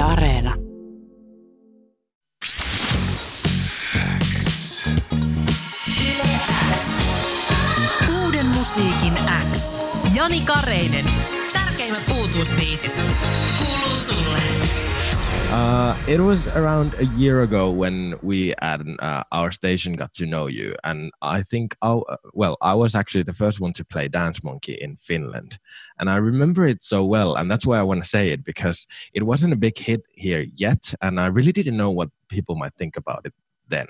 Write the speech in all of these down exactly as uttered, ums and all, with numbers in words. Yle Areena. X. Yle X. Uuden musiikin X. Jani Kareinen. Tärkeimmät uutuusbiisit. Kuuluu sulle. Uh, it was around a year ago when we at uh, our station got to know you, and I think, I'll, well, I was actually the first one to play Dance Monkey in Finland, and I remember it so well, and that's why I want to say it, because it wasn't a big hit here yet, and I really didn't know what people might think about it then,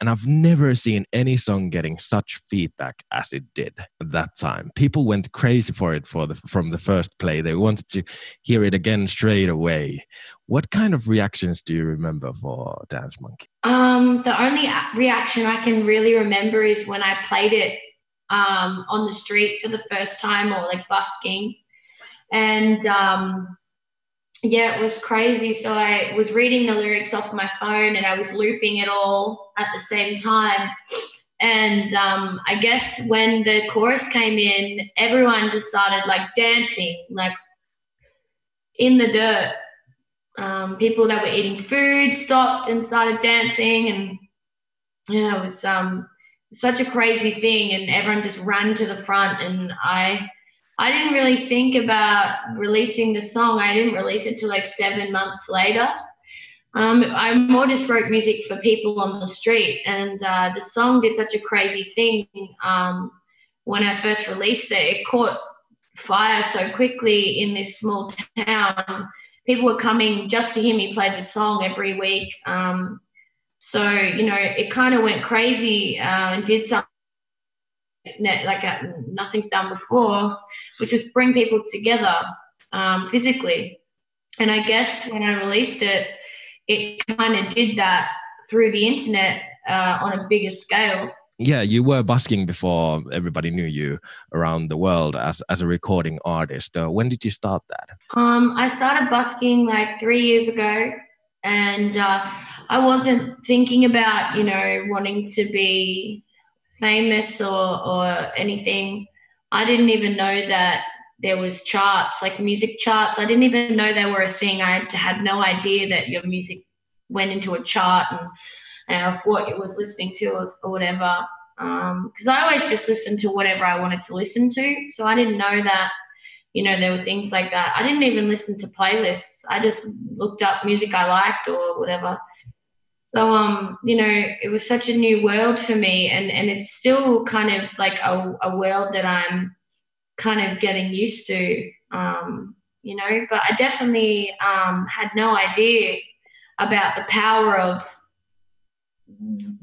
and I've never seen any song getting such feedback as it did at that time. People went crazy for it for the, from the first play. They wanted to hear it again straight away. What kind of reactions do you remember for Dance Monkey? Um, the only reaction I can really remember is when I played it um, on the street for the first time, or like busking, and um, yeah, it was crazy. So I was reading the lyrics off my phone and I was looping it all at the same time. And um, I guess when the chorus came in, everyone just started like dancing, like in the dirt. Um, people that were eating food stopped and started dancing. And yeah, it was um, such a crazy thing. And everyone just ran to the front, and I... I didn't really think about releasing the song. I didn't release it till like seven months later. Um, I more just wrote music for people on the street, and uh, the song did such a crazy thing. Um, when I first released it, it caught fire so quickly in this small town. People were coming just to hear me play the song every week. Um, so, you know, it kind of went crazy uh, and did something. It's net, like a, nothing's done before, which was bring people together um, physically. And I guess when I released it, it kind of did that through the internet uh, on a bigger scale. Yeah, you were busking before everybody knew you around the world as, as a recording artist. Uh, when did you start that? Um, I started busking like three years ago. And uh, I wasn't thinking about, you know, wanting to be famous or, or anything. I didn't even know that there was charts, like music charts. I didn't even know they were a thing. I had no idea that your music went into a chart and, and what it was listening to or, or whatever. Um, because I always just listened to whatever I wanted to listen to. So I didn't know that, you know, there were things like that. I didn't even listen to playlists. I just looked up music I liked or whatever. So, um, you know, it was such a new world for me, and, and it's still kind of like a, a world that I'm kind of getting used to, um, you know. But I definitely um, had no idea about the power of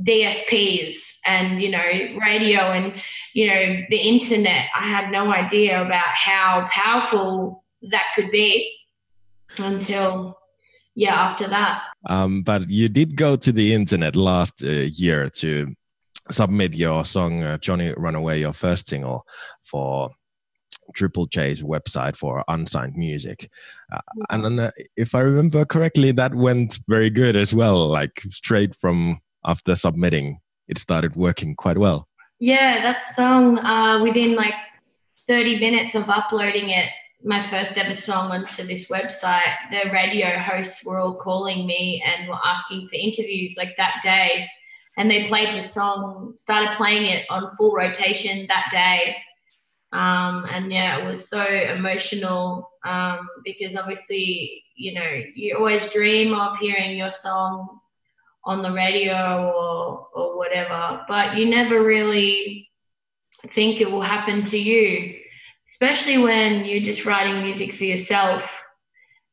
D S Ps and, you know, radio and, you know, the internet. I had no idea about how powerful that could be until... yeah, after that. Um, but you did go to the internet last uh, year to submit your song uh, Johnny Runaway, your first single, for Triple J's website for unsigned music. Uh, mm-hmm. And uh, if I remember correctly, that went very good as well. Like straight from after submitting, it started working quite well. Yeah, that song, uh, within like thirty minutes of uploading it, my first ever song onto this website, the radio hosts were all calling me and were asking for interviews like that day. And they played the song, started playing it on full rotation that day. Um, and yeah, it was so emotional um, because obviously, you know, you always dream of hearing your song on the radio or, or whatever, but you never really think it will happen to you. Especially when you're just writing music for yourself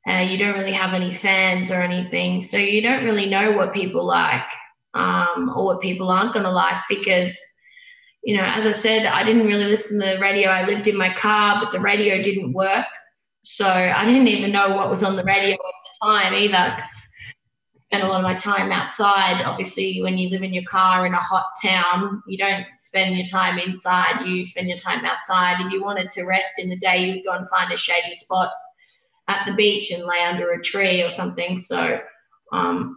and you don't really have any fans or anything. So you don't really know what people like um, or what people aren't going to like because, you know, as I said, I didn't really listen to the radio. I lived in my car, but the radio didn't work. So I didn't even know what was on the radio at the time either, because I spent a lot of my time outside. Obviously, when you live in your car in a hot town, you don't spend your time inside, you spend your time outside. If you wanted to rest in the day, you'd go and find a shady spot at the beach and lay under a tree or something. So um,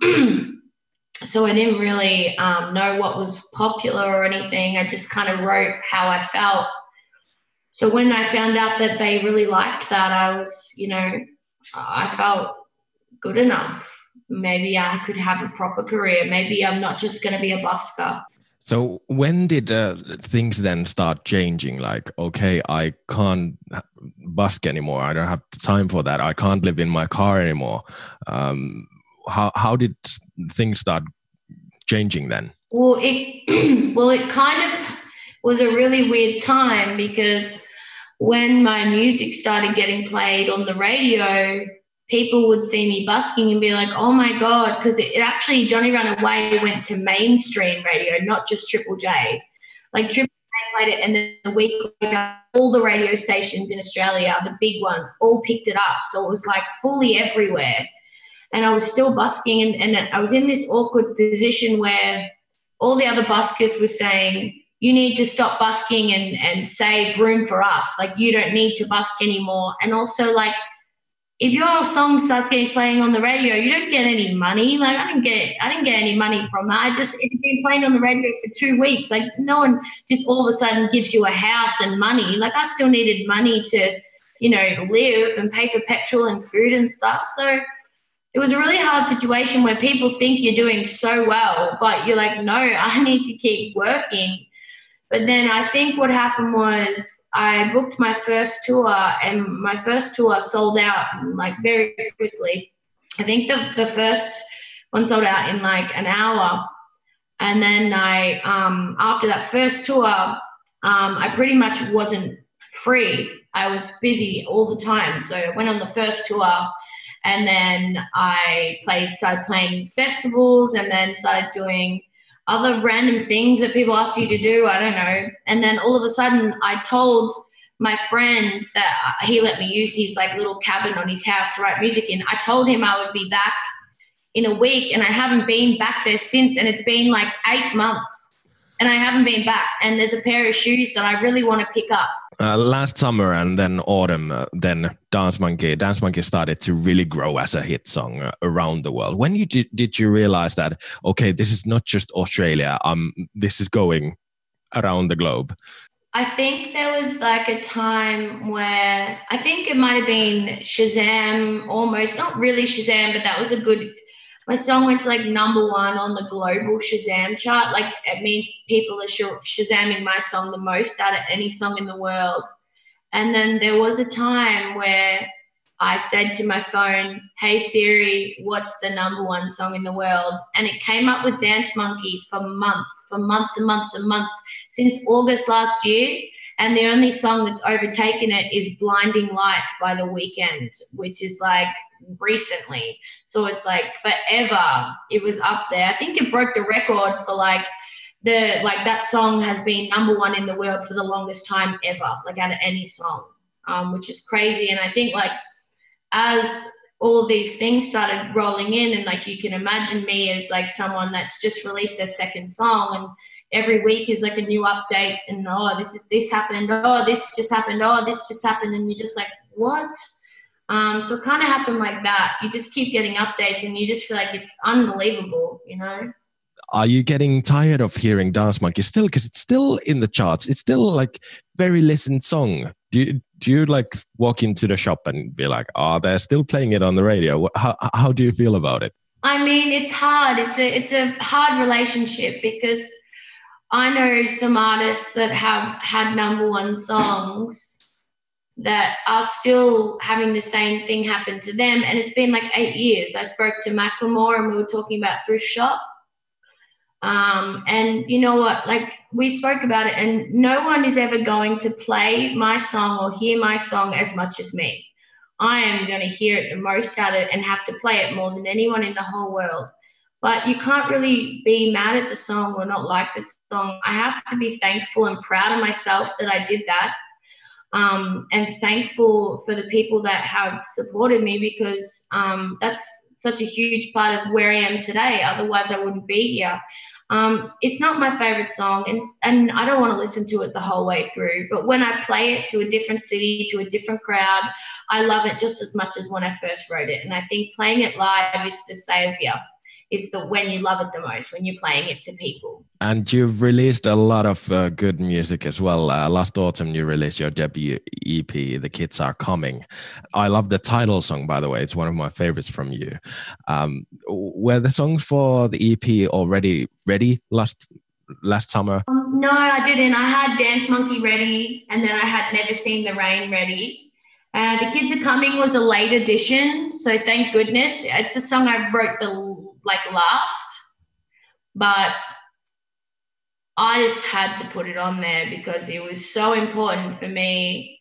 so I didn't really um, know what was popular or anything. I just kind of wrote how I felt. So when I found out that they really liked that, I was, you know, I felt good enough. Maybe I could have a proper career. Maybe I'm not just going to be a busker. So when did uh, things then start changing? Like, okay, I can't busk anymore. I don't have time for that. I can't live in my car anymore. Um, how how did things start changing then? Well, it well, it kind of was a really weird time, because when my music started getting played on the radio, people would see me busking and be like, oh, my God, because it, it actually, Johnny Runaway went to mainstream radio, not just Triple J. Like, Triple J played it, and then the week later, all the radio stations in Australia, the big ones, all picked it up. So it was, like, fully everywhere. And I was still busking, and, and I was in this awkward position where all the other buskers were saying, you need to stop busking and, and save room for us. Like, you don't need to busk anymore. And also, like, if your song starts getting playing on the radio, you don't get any money. Like, I didn't get, I didn't get any money from that. I just, it's been playing on the radio for two weeks. Like, no one just all of a sudden gives you a house and money. Like, I still needed money to, you know, live and pay for petrol and food and stuff. So it was a really hard situation where people think you're doing so well, but you're like, no, I need to keep working. But then I think what happened was, I booked my first tour, and my first tour sold out, like, very quickly. I think the, the first one sold out in, like, an hour. And then I, um, after that first tour, um, I pretty much wasn't free. I was busy all the time. So I went on the first tour, and then I played, started playing festivals, and then started doing other random things that people ask you to do, I don't know. And then all of a sudden I told my friend that he let me use his, like, little cabin on his house to write music in. I told him I would be back in a week, and I haven't been back there since, and it's been like eight months and I haven't been back. And there's a pair of shoes that I really want to pick up. Uh, last summer and then autumn, uh, then Dance Monkey, Dance Monkey started to really grow as a hit song uh, around the world. When you did, did you realize that, okay, this is not just Australia, um, this is going around the globe? I think there was like a time where, I think it might have been Shazam almost, not really Shazam, but that was a good, my song went to like number one on the global Shazam chart. Like, it means people are Shazamming my song the most out of any song in the world. And then there was a time where I said to my phone, hey Siri, what's the number one song in the world? And it came up with Dance Monkey for months, for months and months and months, since August last year. And the only song that's overtaken it is Blinding Lights by The Weeknd, which is like recently. So it's like forever it was up there. I think it broke the record for like the, like that song has been number one in the world for the longest time ever, like out of any song, um, which is crazy. And I think like as all these things started rolling in, and like you can imagine me as like someone that's just released their second song, and every week is like a new update, and oh, this is this happened, oh, this just happened, oh, this just happened, and you're just like, what? Um, so it kind of happened like that. You just keep getting updates, and you just feel like it's unbelievable, you know? Are you getting tired of hearing Dance Monkey still? Because it's still in the charts. It's still like very listened song. Do you, do you like walk into the shop and be like, oh, they're still playing it on the radio? How, how do you feel about it? I mean, it's hard. It's a, it's a hard relationship, because I know some artists that have had number one songs that are still having the same thing happen to them. And it's been like eight years. I spoke to Macklemore and we were talking about Thrift Shop. Um, and you know what, like we spoke about it, and no one is ever going to play my song or hear my song as much as me. I am going to hear it the most out of it and have to play it more than anyone in the whole world. But you can't really be mad at the song or not like the song. I have to be thankful and proud of myself that I did that. Um, and thankful for the people that have supported me, because um, that's such a huge part of where I am today. Otherwise, I wouldn't be here. Um, it's not my favorite song, and, and I don't want to listen to it the whole way through. But when I play it to a different city, to a different crowd, I love it just as much as when I first wrote it. And I think playing it live is the savior. is the when you love it the most, when you're playing it to people. And you've released a lot of uh, good music as well. Uh, last autumn, you released your debut E P, The Kids Are Coming. I love the title song, by the way. It's one of my favorites from you. Um, were the songs for the E P already ready last last summer? Um, no, I didn't. I had Dance Monkey ready, and then I had Never Seen the Rain ready. Uh, The Kids Are Coming was a late edition, so thank goodness. It's a song I wrote the like last, but I just had to put it on there because it was so important for me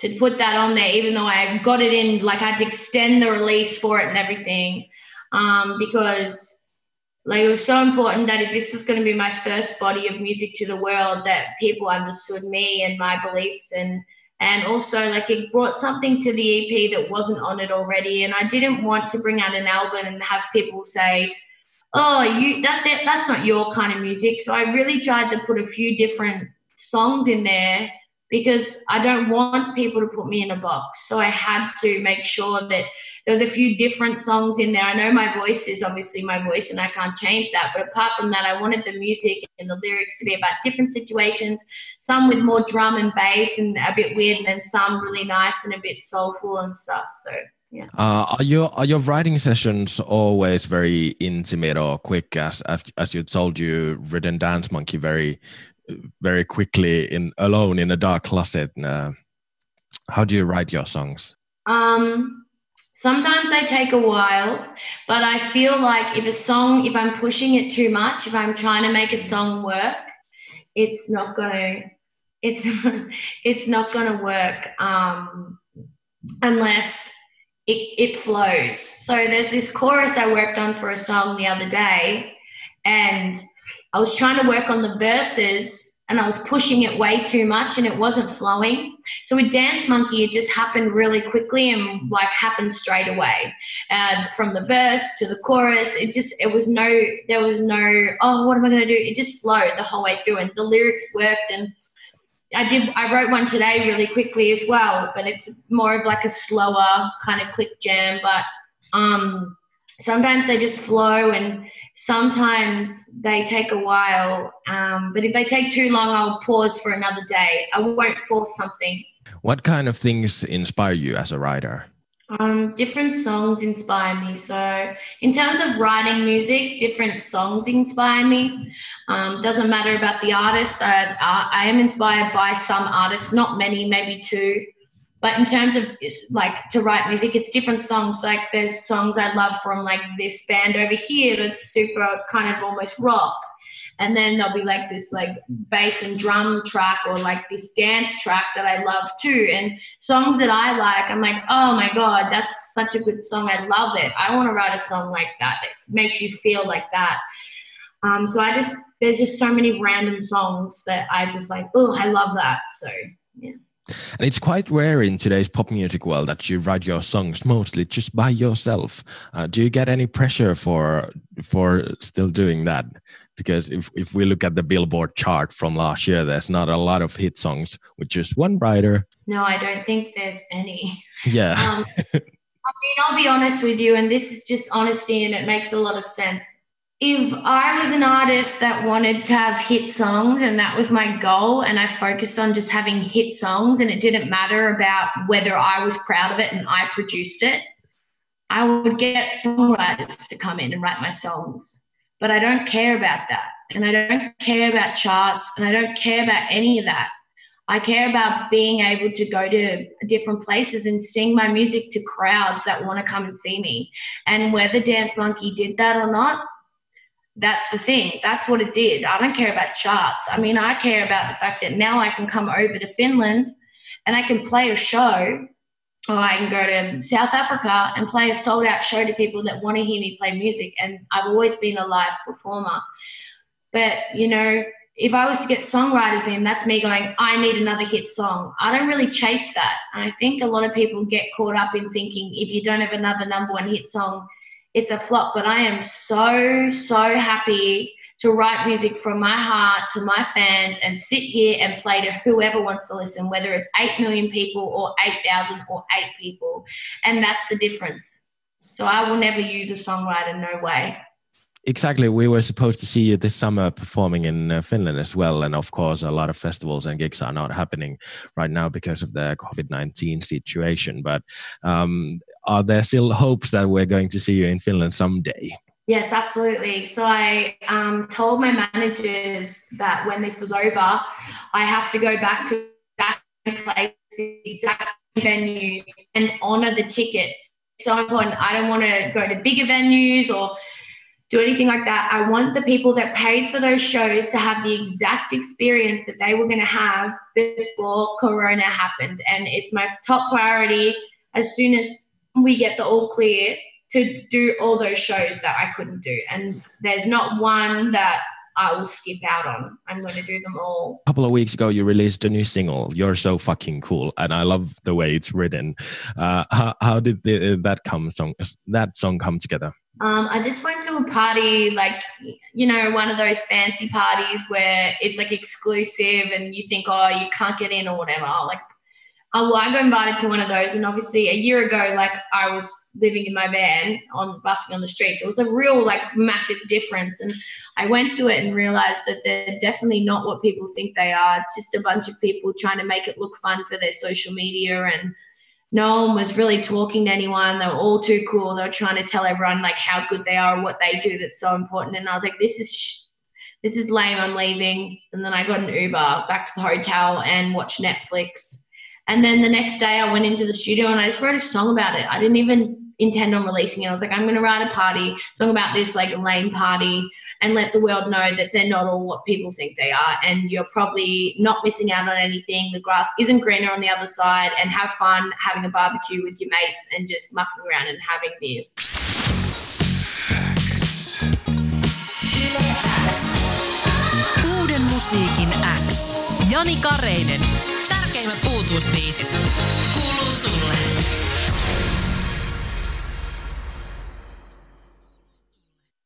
to put that on there, even though I got it in, like I had to extend the release for it and everything, um, because like it was so important that if this was going to be my first body of music to the world, that people understood me and my beliefs, and And also, like, it brought something to the E P that wasn't on it already. And I didn't want to bring out an album and have people say, oh, you that, that that's not your kind of music. So I really tried to put a few different songs in there because I don't want people to put me in a box. So I had to make sure that there was a few different songs in there. I know my voice is obviously my voice and I can't change that. But apart from that, I wanted the music and the lyrics to be about different situations, some with more drum and bass and a bit weird, and then some really nice and a bit soulful and stuff. So, yeah. Uh, are your are your writing sessions always very intimate or quick? As, as, as you told, you written Dance Monkey very very quickly in alone in a dark closet. Uh, how do you write your songs? Um, sometimes they take a while, but I feel like if a song, if I'm pushing it too much, if I'm trying to make a song work, it's not gonna, it's, it's not gonna work um, unless it, it flows. So there's this chorus I worked on for a song the other day, and I was trying to work on the verses and I was pushing it way too much and it wasn't flowing. So with Dance Monkey, it just happened really quickly and like happened straight away. Uh, from the verse to the chorus, it just, it was no, there was no, oh, what am I going to do? It just flowed the whole way through and the lyrics worked. And I did, I wrote one today really quickly as well, but it's more of like a slower kind of click jam. But um, sometimes they just flow and sometimes they take a while, um, but if they take too long, I'll pause for another day. I won't force something. What kind of things inspire you as a writer? Um, different songs inspire me. So in terms of writing music, different songs inspire me. Um, doesn't matter about the artist. I, I am inspired by some artists, not many, maybe two. But in terms of like to write music, it's different songs. Like there's songs I love from like this band over here that's super kind of almost rock. And then there'll be like this like bass and drum track or like this dance track that I love too. And songs that I like, I'm like, oh my God, that's such a good song. I love it. I want to write a song like that that makes you feel like that. Um, so I just, there's just so many random songs that I just like, oh, I love that. So, yeah. And it's quite rare in today's pop music world that you write your songs mostly just by yourself. Uh, do you get any pressure for for still doing that? Because if, if we look at the Billboard chart from last year, there's not a lot of hit songs with just one writer. No, I don't think there's any. Yeah. um, I mean, I'll be honest with you, and this is just honesty and it makes a lot of sense. If I was an artist that wanted to have hit songs and that was my goal and I focused on just having hit songs and it didn't matter about whether I was proud of it and I produced it, I would get songwriters to come in and write my songs. But I don't care about that, and I don't care about charts, and I don't care about any of that. I care about being able to go to different places and sing my music to crowds that want to come and see me. And whether Dance Monkey did that or not, that's the thing. That's what it did. I don't care about charts. I mean, I care about the fact that now I can come over to Finland and I can play a show, or I can go to South Africa and play a sold-out show to people that want to hear me play music. And I've always been a live performer. But, you know, if I was to get songwriters in, that's me going, I need another hit song. I don't really chase that. And I think a lot of people get caught up in thinking if you don't have another number one hit song, it's a flop. But I am so, so happy to write music from my heart to my fans and sit here and play to whoever wants to listen, whether it's eight million people or eight thousand or eight people. And that's the difference. So I will never use a songwriter, no way. Exactly. We were supposed to see you this summer performing in uh, Finland as well. And of course, a lot of festivals and gigs are not happening right now because of the covid nineteen situation. But um, are there still hopes that we're going to see you in Finland someday? Yes, absolutely. So I um, told my managers that when this was over, I have to go back to exact places, exact venues and honour the tickets. It's so important. I don't want to go to bigger venues or do anything like that. I want the people that paid for those shows to have the exact experience that they were going to have before Corona happened. And it's my top priority as soon as we get the all clear to do all those shows that I couldn't do. And there's not one that I will skip out on. I'm going to do them all. A couple of weeks ago, you released a new single, You're So Fucking Cool. And I love the way it's written. Uh, how, how did the, that come song, that song come together? Um, I just went to a party, like, you know, one of those fancy parties where it's like exclusive and you think, oh, you can't get in or whatever. Like, oh, well, I got invited to one of those. And obviously a year ago, like I was living in my van on busking on the streets. It was a real like massive difference. And I went to it and realized that they're definitely not what people think they are. It's just a bunch of people trying to make it look fun for their social media, and no one was really talking to anyone. They were all too cool. They were trying to tell everyone like how good they are and what they do that's so important. And I was like, this is sh- this is lame. I'm leaving. And then I got an Uber back to the hotel and watched Netflix. And then the next day I went into the studio and I just wrote a song about it. I didn't even intend on releasing it. I was like, I'm going to write a party song about this like lame party and let the world know that they're not all what people think they are. And you're probably not missing out on anything. The grass isn't greener on the other side, and have fun having a barbecue with your mates and just mucking around and having beers. Uuden Musiikin X. Jani Kareinen. Tärkeimmät uutuusbiisit. Kuuluu sulle.